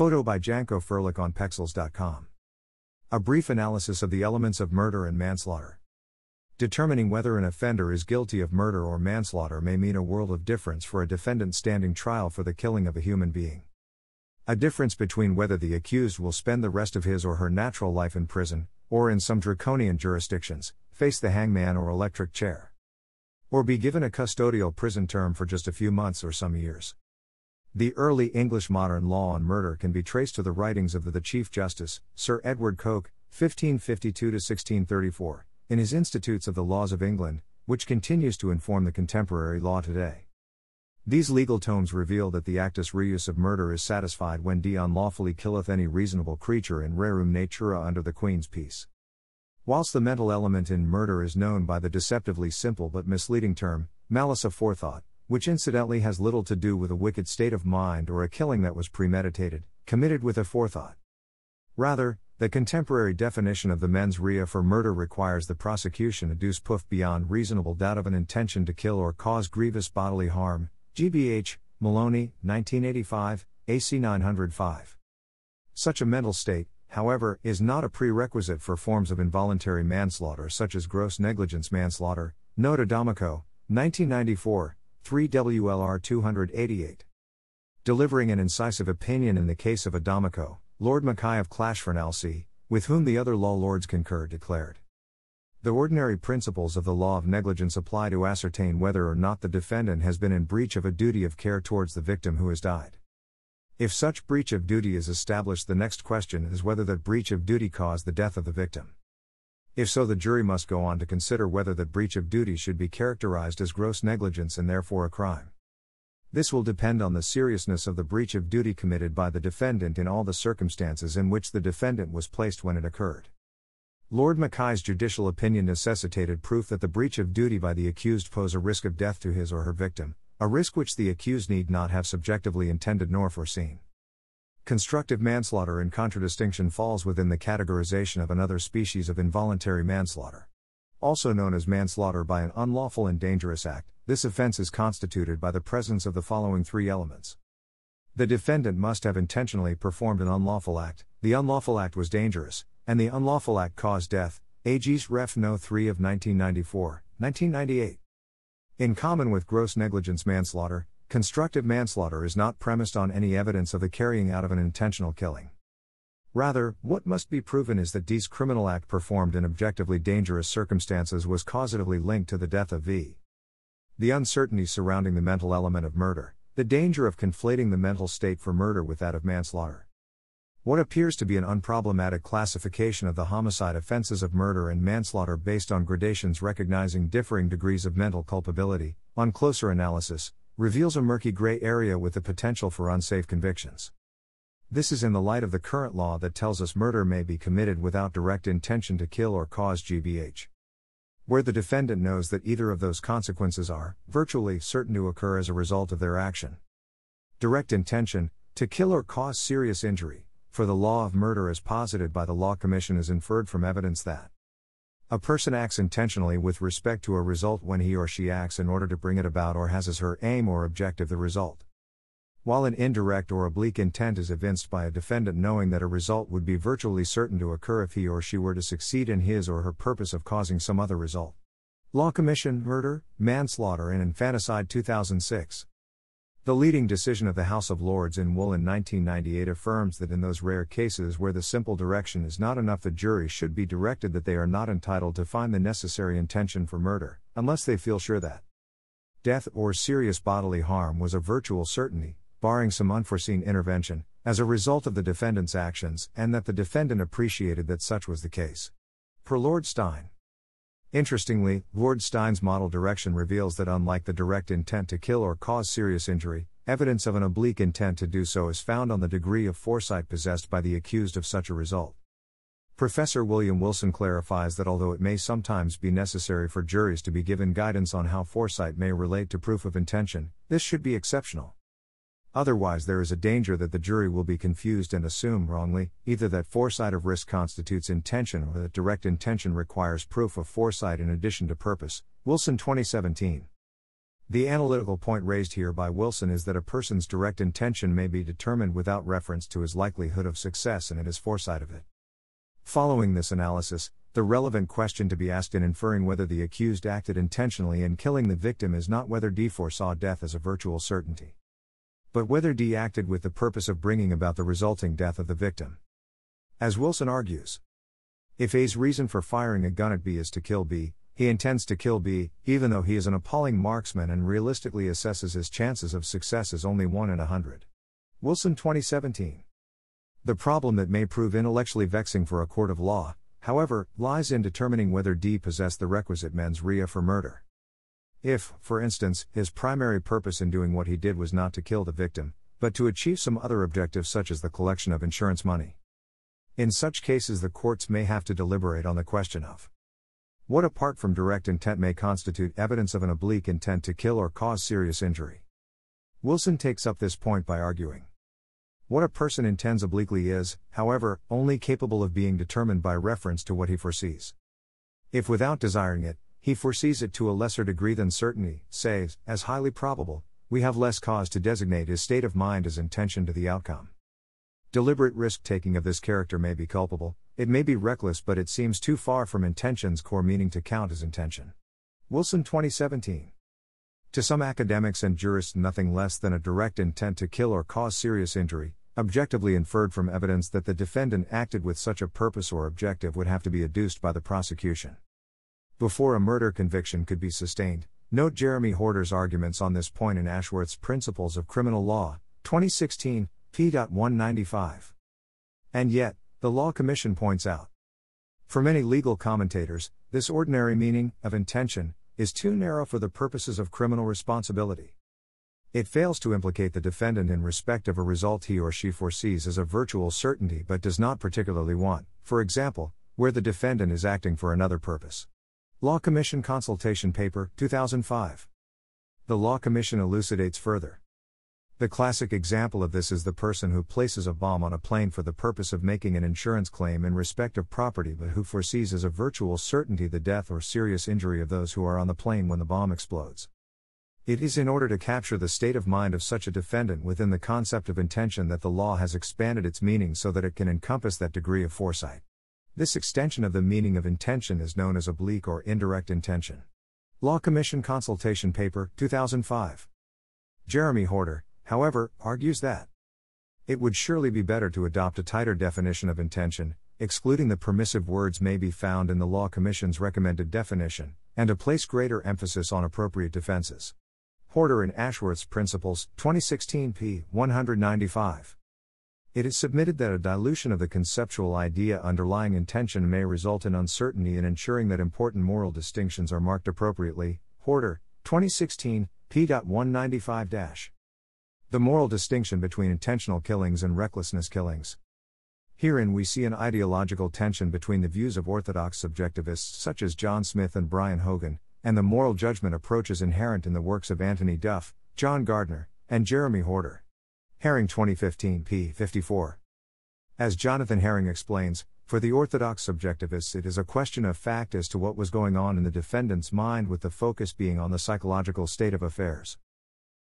Photo by Janko Furlick on Pexels.com. A brief analysis of the elements of murder and manslaughter. Determining whether an offender is guilty of murder or manslaughter may mean a world of difference for a defendant standing trial for the killing of a human being. A difference between whether the accused will spend the rest of his or her natural life in prison, or in some draconian jurisdictions, face the hangman or electric chair, or be given a custodial prison term for just a few months or some years. The early English modern law on murder can be traced to the writings of the Chief Justice, Sir Edward Coke, 1552–1634, in his Institutes of the Laws of England, which continues to inform the contemporary law today. These legal tomes reveal that the actus reus of murder is satisfied when de unlawfully killeth any reasonable creature in rerum natura under the Queen's peace. Whilst the mental element in murder is known by the deceptively simple but misleading term, malice aforethought, which incidentally has little to do with a wicked state of mind or a killing that was premeditated, committed with aforethought. Rather, the contemporary definition of the mens rea for murder requires the prosecution adduce proof beyond reasonable doubt of an intention to kill or cause grievous bodily harm, GBH, Maloney, 1985, AC 905. Such a mental state, however, is not a prerequisite for forms of involuntary manslaughter such as gross negligence manslaughter, note Adamico, 1994, 3 WLR 288. Delivering an incisive opinion in the case of Adamico, Lord Mackay of Clashfern LC, with whom the other law lords concurred, declared, "The ordinary principles of the law of negligence apply to ascertain whether or not the defendant has been in breach of a duty of care towards the victim who has died. If such breach of duty is established, the next question is whether that breach of duty caused the death of the victim. If so, the jury must go on to consider whether that breach of duty should be characterized as gross negligence and therefore a crime. This will depend on the seriousness of the breach of duty committed by the defendant in all the circumstances in which the defendant was placed when it occurred." Lord Mackay's judicial opinion necessitated proof that the breach of duty by the accused posed a risk of death to his or her victim, a risk which the accused need not have subjectively intended nor foreseen. Constructive manslaughter in contradistinction falls within the categorization of another species of involuntary manslaughter. Also known as manslaughter by an unlawful and dangerous act, this offense is constituted by the presence of the following three elements. The defendant must have intentionally performed an unlawful act, the unlawful act was dangerous, and the unlawful act caused death, AG's Ref. No. 3 of 1994, 1998. In common with gross negligence manslaughter, constructive manslaughter is not premised on any evidence of the carrying out of an intentional killing. Rather, what must be proven is that D's criminal act performed in objectively dangerous circumstances was causatively linked to the death of V. The uncertainty surrounding the mental element of murder, the danger of conflating the mental state for murder with that of manslaughter. What appears to be an unproblematic classification of the homicide offenses of murder and manslaughter based on gradations recognizing differing degrees of mental culpability, on closer analysis, reveals a murky gray area with the potential for unsafe convictions. This is in the light of the current law that tells us murder may be committed without direct intention to kill or cause GBH, where the defendant knows that either of those consequences are virtually certain to occur as a result of their action. Direct intention to kill or cause serious injury, for the law of murder as posited by the Law Commission is inferred from evidence that a person acts intentionally with respect to a result when he or she acts in order to bring it about or has as her aim or objective the result. While an indirect or oblique intent is evinced by a defendant knowing that a result would be virtually certain to occur if he or she were to succeed in his or her purpose of causing some other result. Law Commission, Murder, Manslaughter and Infanticide 2006. The leading decision of the House of Lords in Woollin 1998 affirms that in those rare cases where the simple direction is not enough, the jury should be directed that they are not entitled to find the necessary intention for murder, unless they feel sure that death or serious bodily harm was a virtual certainty, barring some unforeseen intervention, as a result of the defendant's actions, and that the defendant appreciated that such was the case. Per Lord Steyn. Interestingly, Lord Steyn's model direction reveals that unlike the direct intent to kill or cause serious injury, evidence of an oblique intent to do so is found on the degree of foresight possessed by the accused of such a result. Professor William Wilson clarifies that although it may sometimes be necessary for juries to be given guidance on how foresight may relate to proof of intention, this should be exceptional. Otherwise, there is a danger that the jury will be confused and assume wrongly, either that foresight of risk constitutes intention or that direct intention requires proof of foresight in addition to purpose, Wilson 2017. The analytical point raised here by Wilson is that a person's direct intention may be determined without reference to his likelihood of success, and it is foresight of it. Following this analysis, the relevant question to be asked in inferring whether the accused acted intentionally in killing the victim is not whether D foresaw death as a virtual certainty, but whether D acted with the purpose of bringing about the resulting death of the victim. As Wilson argues, if A's reason for firing a gun at B is to kill B, he intends to kill B, even though he is an appalling marksman and realistically assesses his chances of success as only 1 in 100. Wilson 2017. The problem that may prove intellectually vexing for a court of law, however, lies in determining whether D possessed the requisite mens rea for murder. If, for instance, his primary purpose in doing what he did was not to kill the victim, but to achieve some other objective such as the collection of insurance money. In such cases the courts may have to deliberate on the question of what apart from direct intent may constitute evidence of an oblique intent to kill or cause serious injury. Wilson takes up this point by arguing, what a person intends obliquely is, however, only capable of being determined by reference to what he foresees. If without desiring it, he foresees it to a lesser degree than certainty, say, as highly probable, we have less cause to designate his state of mind as intention to the outcome. Deliberate risk-taking of this character may be culpable, it may be reckless, but it seems too far from intention's core meaning to count as intention. Wilson 2017. To some academics and jurists, nothing less than a direct intent to kill or cause serious injury, objectively inferred from evidence that the defendant acted with such a purpose or objective, would have to be adduced by the prosecution before a murder conviction could be sustained. Note Jeremy Horder's arguments on this point in Ashworth's Principles of Criminal Law, 2016, p. 195. And yet, the Law Commission points out, for many legal commentators, this ordinary meaning of intention is too narrow for the purposes of criminal responsibility. It fails to implicate the defendant in respect of a result he or she foresees as a virtual certainty but does not particularly want, for example, where the defendant is acting for another purpose. Law Commission Consultation Paper, 2005. The Law Commission elucidates further. The classic example of this is the person who places a bomb on a plane for the purpose of making an insurance claim in respect of property, but who foresees as a virtual certainty the death or serious injury of those who are on the plane when the bomb explodes. It is in order to capture the state of mind of such a defendant within the concept of intention that the law has expanded its meaning so that it can encompass that degree of foresight. This extension of the meaning of intention is known as oblique or indirect intention. Law Commission Consultation Paper, 2005. Jeremy Horder, however, argues that it would surely be better to adopt a tighter definition of intention, excluding the permissive words may be found in the Law Commission's recommended definition, and to place greater emphasis on appropriate defenses. Horder in Ashworth's Principles, 2016, p. 195. It is submitted that a dilution of the conceptual idea underlying intention may result in uncertainty in ensuring that important moral distinctions are marked appropriately. Horder, 2016, p. 195-. The moral distinction between intentional killings and recklessness killings. Herein we see an ideological tension between the views of orthodox subjectivists such as John Smith and Brian Hogan, and the moral judgment approaches inherent in the works of Anthony Duff, John Gardner, and Jeremy Horder. Herring 2015, p. 54. As Jonathan Herring explains, for the orthodox subjectivists it is a question of fact as to what was going on in the defendant's mind, with the focus being on the psychological state of affairs.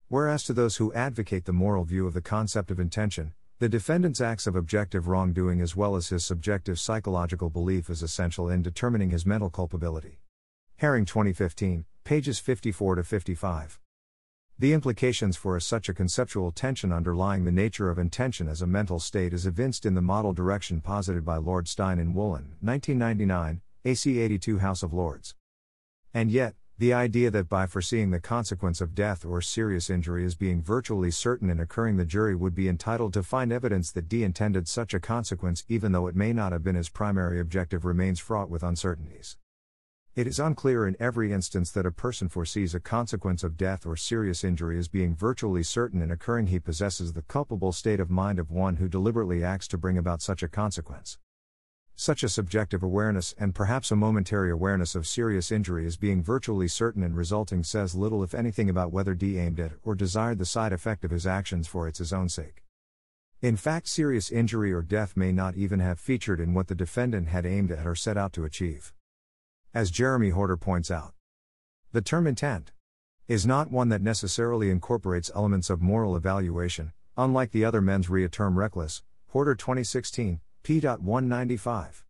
Whereas to those who advocate the moral view of the concept of intention, the defendant's acts of objective wrongdoing as well as his subjective psychological belief is essential in determining his mental culpability. Herring 2015, pages 54 to 55. The implications for such a conceptual tension underlying the nature of intention as a mental state is evinced in the model direction posited by Lord Steyn in Woollin, 1999, AC 82, House of Lords. And yet, the idea that by foreseeing the consequence of death or serious injury as being virtually certain in occurring, the jury would be entitled to find evidence that D intended such a consequence even though it may not have been his primary objective remains fraught with uncertainties. It is unclear in every instance that a person foresees a consequence of death or serious injury as being virtually certain in occurring he possesses the culpable state of mind of one who deliberately acts to bring about such a consequence. Such a subjective awareness, and perhaps a momentary awareness of serious injury as being virtually certain and resulting, says little if anything about whether D aimed at or desired the side effect of his actions for its own sake. In fact, serious injury or death may not even have featured in what the defendant had aimed at or set out to achieve. As Jeremy Horder points out, the term intent is not one that necessarily incorporates elements of moral evaluation, unlike the other mens rea term reckless, Horder 2016, p. 195.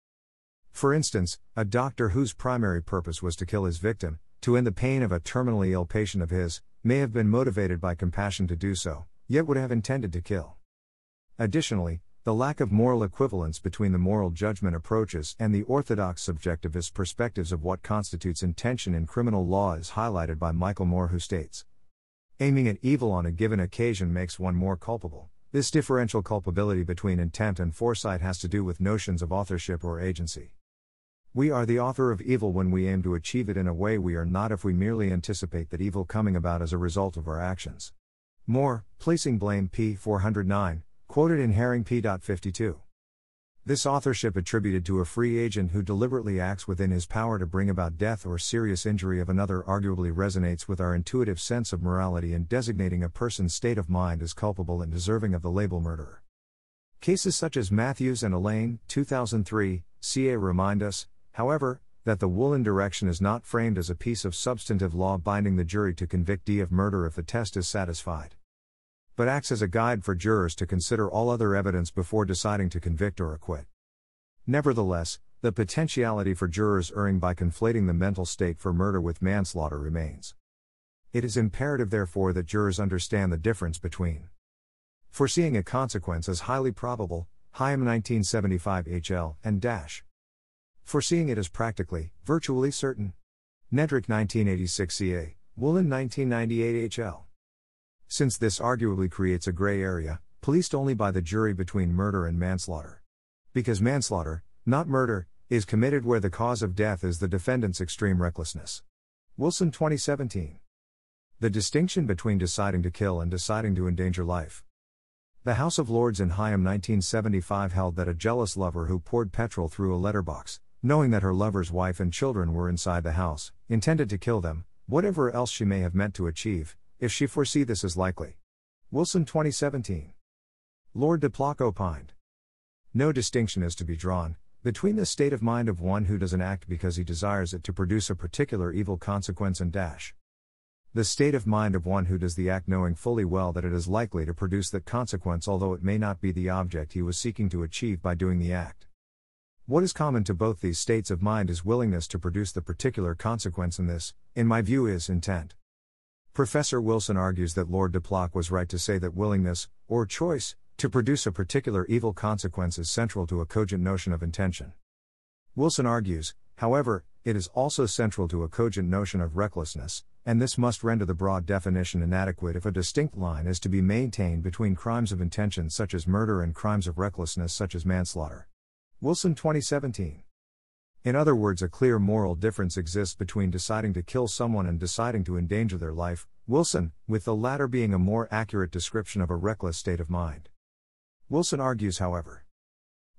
For instance, a doctor whose primary purpose was to kill his victim, to end the pain of a terminally ill patient of his, may have been motivated by compassion to do so, yet would have intended to kill. Additionally, the lack of moral equivalence between the moral judgment approaches and the orthodox subjectivist perspectives of what constitutes intention in criminal law is highlighted by Michael Moore, who states, "Aiming at evil on a given occasion makes one more culpable. This differential culpability between intent and foresight has to do with notions of authorship or agency. We are the author of evil when we aim to achieve it in a way we are not if we merely anticipate that evil coming about as a result of our actions." Moore, Placing Blame, p. 409, quoted in Herring p. 52. This authorship attributed to a free agent who deliberately acts within his power to bring about death or serious injury of another arguably resonates with our intuitive sense of morality in designating a person's state of mind as culpable and deserving of the label murderer. Cases such as Matthews and Elaine, 2003, ca. remind us, however, that the Woollin direction is not framed as a piece of substantive law binding the jury to convict D of murder if the test is satisfied, but acts as a guide for jurors to consider all other evidence before deciding to convict or acquit. Nevertheless, the potentiality for jurors erring by conflating the mental state for murder with manslaughter remains. It is imperative, therefore, that jurors understand the difference between foreseeing a consequence as highly probable, Hyam 1975 HL, and foreseeing it as practically, virtually certain. Nedrick 1986 CA, Woollin 1998 HL. Since this arguably creates a gray area, policed only by the jury between murder and manslaughter. Because manslaughter, not murder, is committed where the cause of death is the defendant's extreme recklessness. Wilson 2017. The distinction between deciding to kill and deciding to endanger life. The House of Lords in Hyam 1975 held that a jealous lover who poured petrol through a letterbox, knowing that her lover's wife and children were inside the house, intended to kill them, whatever else she may have meant to achieve, if she foresee this is likely. Wilson 2017. Lord Diplock opined, "No distinction is to be drawn between the state of mind of one who does an act because he desires it to produce a particular evil consequence and the state of mind of one who does the act knowing fully well that it is likely to produce that consequence, although it may not be the object he was seeking to achieve by doing the act. What is common to both these states of mind is willingness to produce the particular consequence, and this, in my view, is intent." Professor Wilson argues that Lord Diplock was right to say that willingness, or choice, to produce a particular evil consequence is central to a cogent notion of intention. Wilson argues, however, it is also central to a cogent notion of recklessness, and this must render the broad definition inadequate if a distinct line is to be maintained between crimes of intention such as murder and crimes of recklessness such as manslaughter. Wilson 2017. In other words, a clear moral difference exists between deciding to kill someone and deciding to endanger their life, Wilson, with the latter being a more accurate description of a reckless state of mind. Wilson argues, however,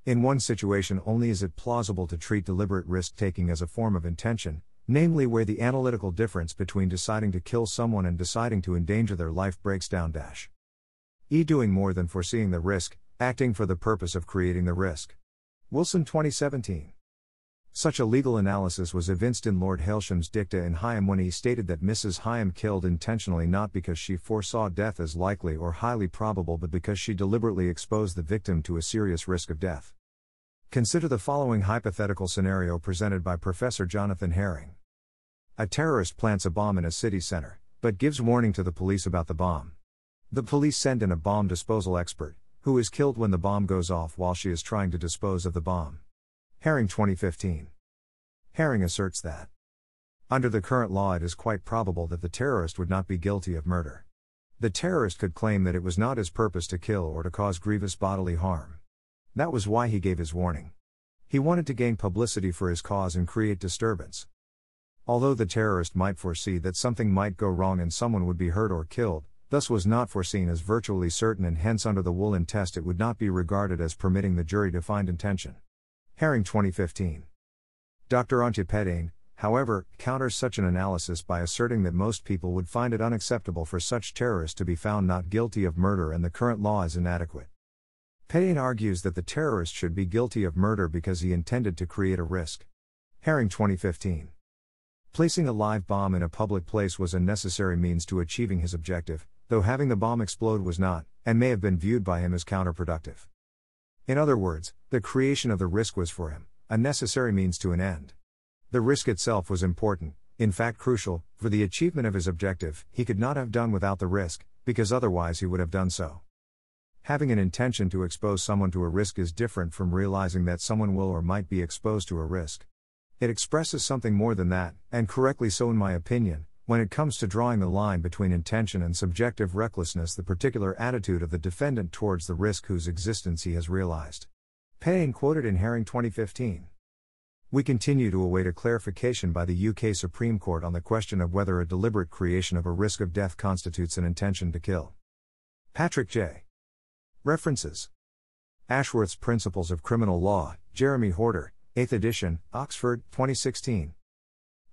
in one situation only is it plausible to treat deliberate risk-taking as a form of intention, namely where the analytical difference between deciding to kill someone and deciding to endanger their life breaks down e. doing more than foreseeing the risk, acting for the purpose of creating the risk. Wilson 2017. Such a legal analysis was evinced in Lord Hailsham's dicta in Hyam when he stated that Mrs. Hyam killed intentionally not because she foresaw death as likely or highly probable, but because she deliberately exposed the victim to a serious risk of death. Consider the following hypothetical scenario presented by Professor Jonathan Herring. A terrorist plants a bomb in a city center, but gives warning to the police about the bomb. The police send in a bomb disposal expert, who is killed when the bomb goes off while she is trying to dispose of the bomb. Herring 2015. Herring asserts that, under the current law, it is quite probable that the terrorist would not be guilty of murder. The terrorist could claim that it was not his purpose to kill or to cause grievous bodily harm. That was why he gave his warning. He wanted to gain publicity for his cause and create disturbance. Although the terrorist might foresee that something might go wrong and someone would be hurt or killed, thus was not foreseen as virtually certain, and hence under the Woollin test it would not be regarded as permitting the jury to find intention. Herring 2015. Dr. Antje Pedain, however, counters such an analysis by asserting that most people would find it unacceptable for such terrorists to be found not guilty of murder, and the current law is inadequate. Pedain argues that the terrorist should be guilty of murder because he intended to create a risk. Herring 2015. Placing a live bomb in a public place was a necessary means to achieving his objective, though having the bomb explode was not, and may have been viewed by him as counterproductive. In other words, the creation of the risk was for him a necessary means to an end. The risk itself was important, in fact crucial, for the achievement of his objective. He could not have done without the risk, because otherwise he would have done so. Having an intention to expose someone to a risk is different from realizing that someone will or might be exposed to a risk. It expresses something more than that, and correctly so in my opinion, when it comes to drawing the line between intention and subjective recklessness, the particular attitude of the defendant towards the risk whose existence he has realized. Pedain quoted in Herring 2015. We continue to await a clarification by the UK Supreme Court on the question of whether a deliberate creation of a risk of death constitutes an intention to kill. Patrick J. References. Ashworth's Principles of Criminal Law, Jeremy Horder, 8th edition, Oxford, 2016.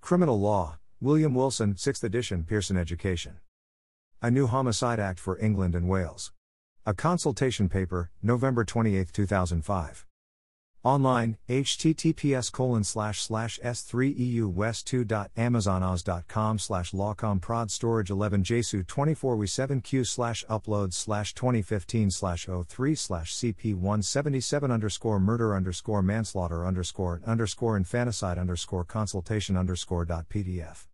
Criminal Law, William Wilson, 6th edition, Pearson Education. A New Homicide Act for England and Wales. A consultation paper, November 28, 2005. Online, https://s3eu west2.amazon.os.com/lawcomprod storage 11jsu24/7q/upload/2015/03/cp177_murder_manslaughter_manslaughter_consultation_.pdf.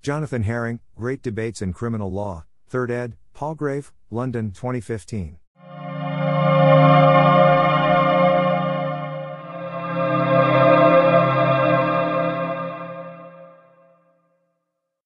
Jonathan Herring, Great Debates in Criminal Law, 3rd ed., Palgrave, London 2015.